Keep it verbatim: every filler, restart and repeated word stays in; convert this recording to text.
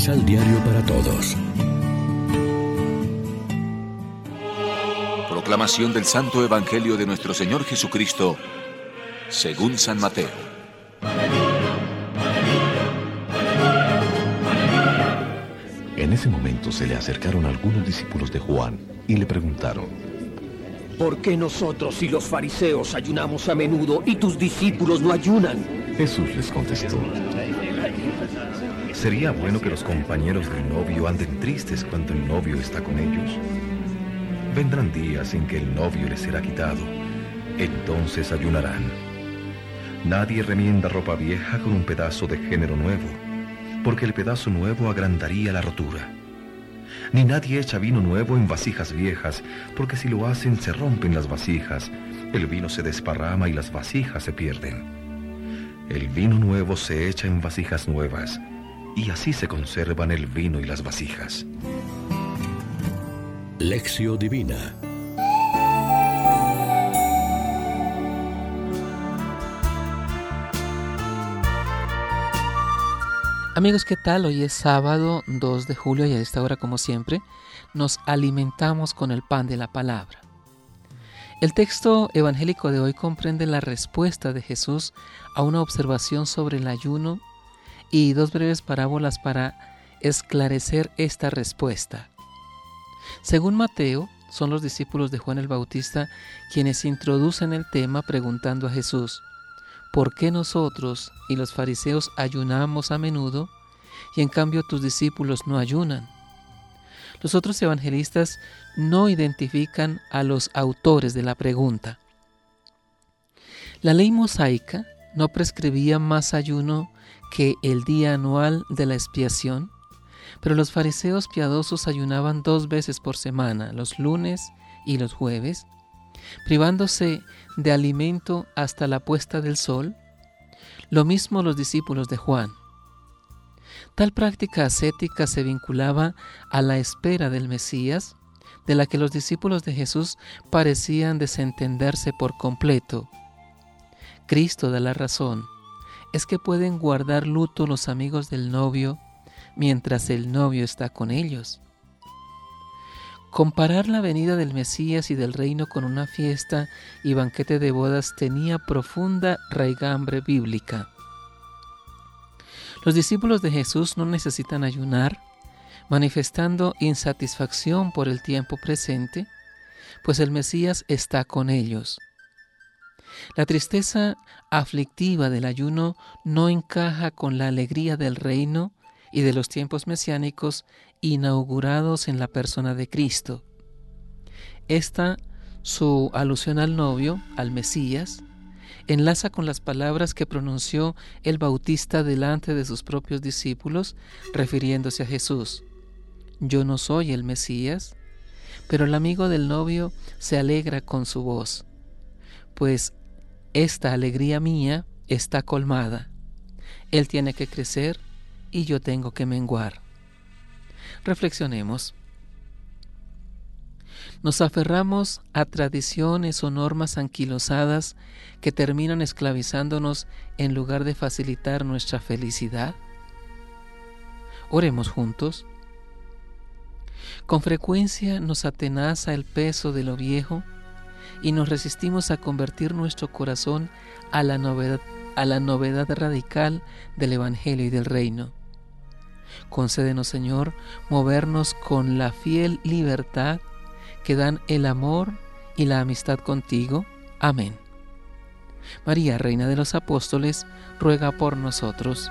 Misal Diario para Todos. Proclamación del Santo Evangelio de nuestro Señor Jesucristo, según San Mateo. En ese momento se le acercaron algunos discípulos de Juan y le preguntaron: ¿Por qué nosotros y los fariseos ayunamos a menudo y tus discípulos no ayunan? Jesús les contestó: sería bueno que los compañeros del novio anden tristes cuando el novio está con ellos. Vendrán días en que el novio les será quitado, entonces ayunarán. Nadie remienda ropa vieja con un pedazo de género nuevo, porque el pedazo nuevo agrandaría la rotura. Ni nadie echa vino nuevo en vasijas viejas, porque si lo hacen se rompen las vasijas, el vino se desparrama y las vasijas se pierden. El vino nuevo se echa en vasijas nuevas, y así se conservan el vino y las vasijas. Lectio Divina. Amigos, ¿qué tal? Hoy es sábado dos de julio y a esta hora, como siempre, nos alimentamos con el pan de la palabra. El texto evangélico de hoy comprende la respuesta de Jesús a una observación sobre el ayuno y dos breves parábolas para esclarecer esta respuesta. Según Mateo, son los discípulos de Juan el Bautista quienes introducen el tema preguntando a Jesús: ¿por qué nosotros y los fariseos ayunamos a menudo y en cambio tus discípulos no ayunan? Los otros evangelistas no identifican a los autores de la pregunta. La ley mosaica no prescribía más ayuno que el día anual de la expiación, pero los fariseos piadosos ayunaban dos veces por semana, los lunes y los jueves, privándose de alimento hasta la puesta del sol. Lo mismo los discípulos de Juan. Tal práctica ascética se vinculaba a la espera del Mesías, de la que los discípulos de Jesús parecían desentenderse por completo. Cristo da la razón: es que pueden guardar luto los amigos del novio mientras el novio está con ellos. Comparar la venida del Mesías y del reino con una fiesta y banquete de bodas tenía profunda raigambre bíblica. Los discípulos de Jesús no necesitan ayunar, manifestando insatisfacción por el tiempo presente, pues el Mesías está con ellos. La tristeza aflictiva del ayuno no encaja con la alegría del reino y de los tiempos mesiánicos inaugurados en la persona de Cristo. Esta, su alusión al novio, al Mesías, enlaza con las palabras que pronunció el Bautista delante de sus propios discípulos, refiriéndose a Jesús: yo no soy el Mesías, pero el amigo del novio se alegra con su voz, pues esta alegría mía está colmada. Él tiene que crecer y yo tengo que menguar. Reflexionemos. Nos aferramos a tradiciones o normas anquilosadas que terminan esclavizándonos en lugar de facilitar nuestra felicidad. Oremos juntos. Con frecuencia nos atenaza el peso de lo viejo y nos resistimos a convertir nuestro corazón a la novedad, a la novedad radical del Evangelio y del reino. Concédenos, Señor, movernos con la fiel libertad que dan el amor y la amistad contigo. Amén. María, Reina de los Apóstoles, ruega por nosotros.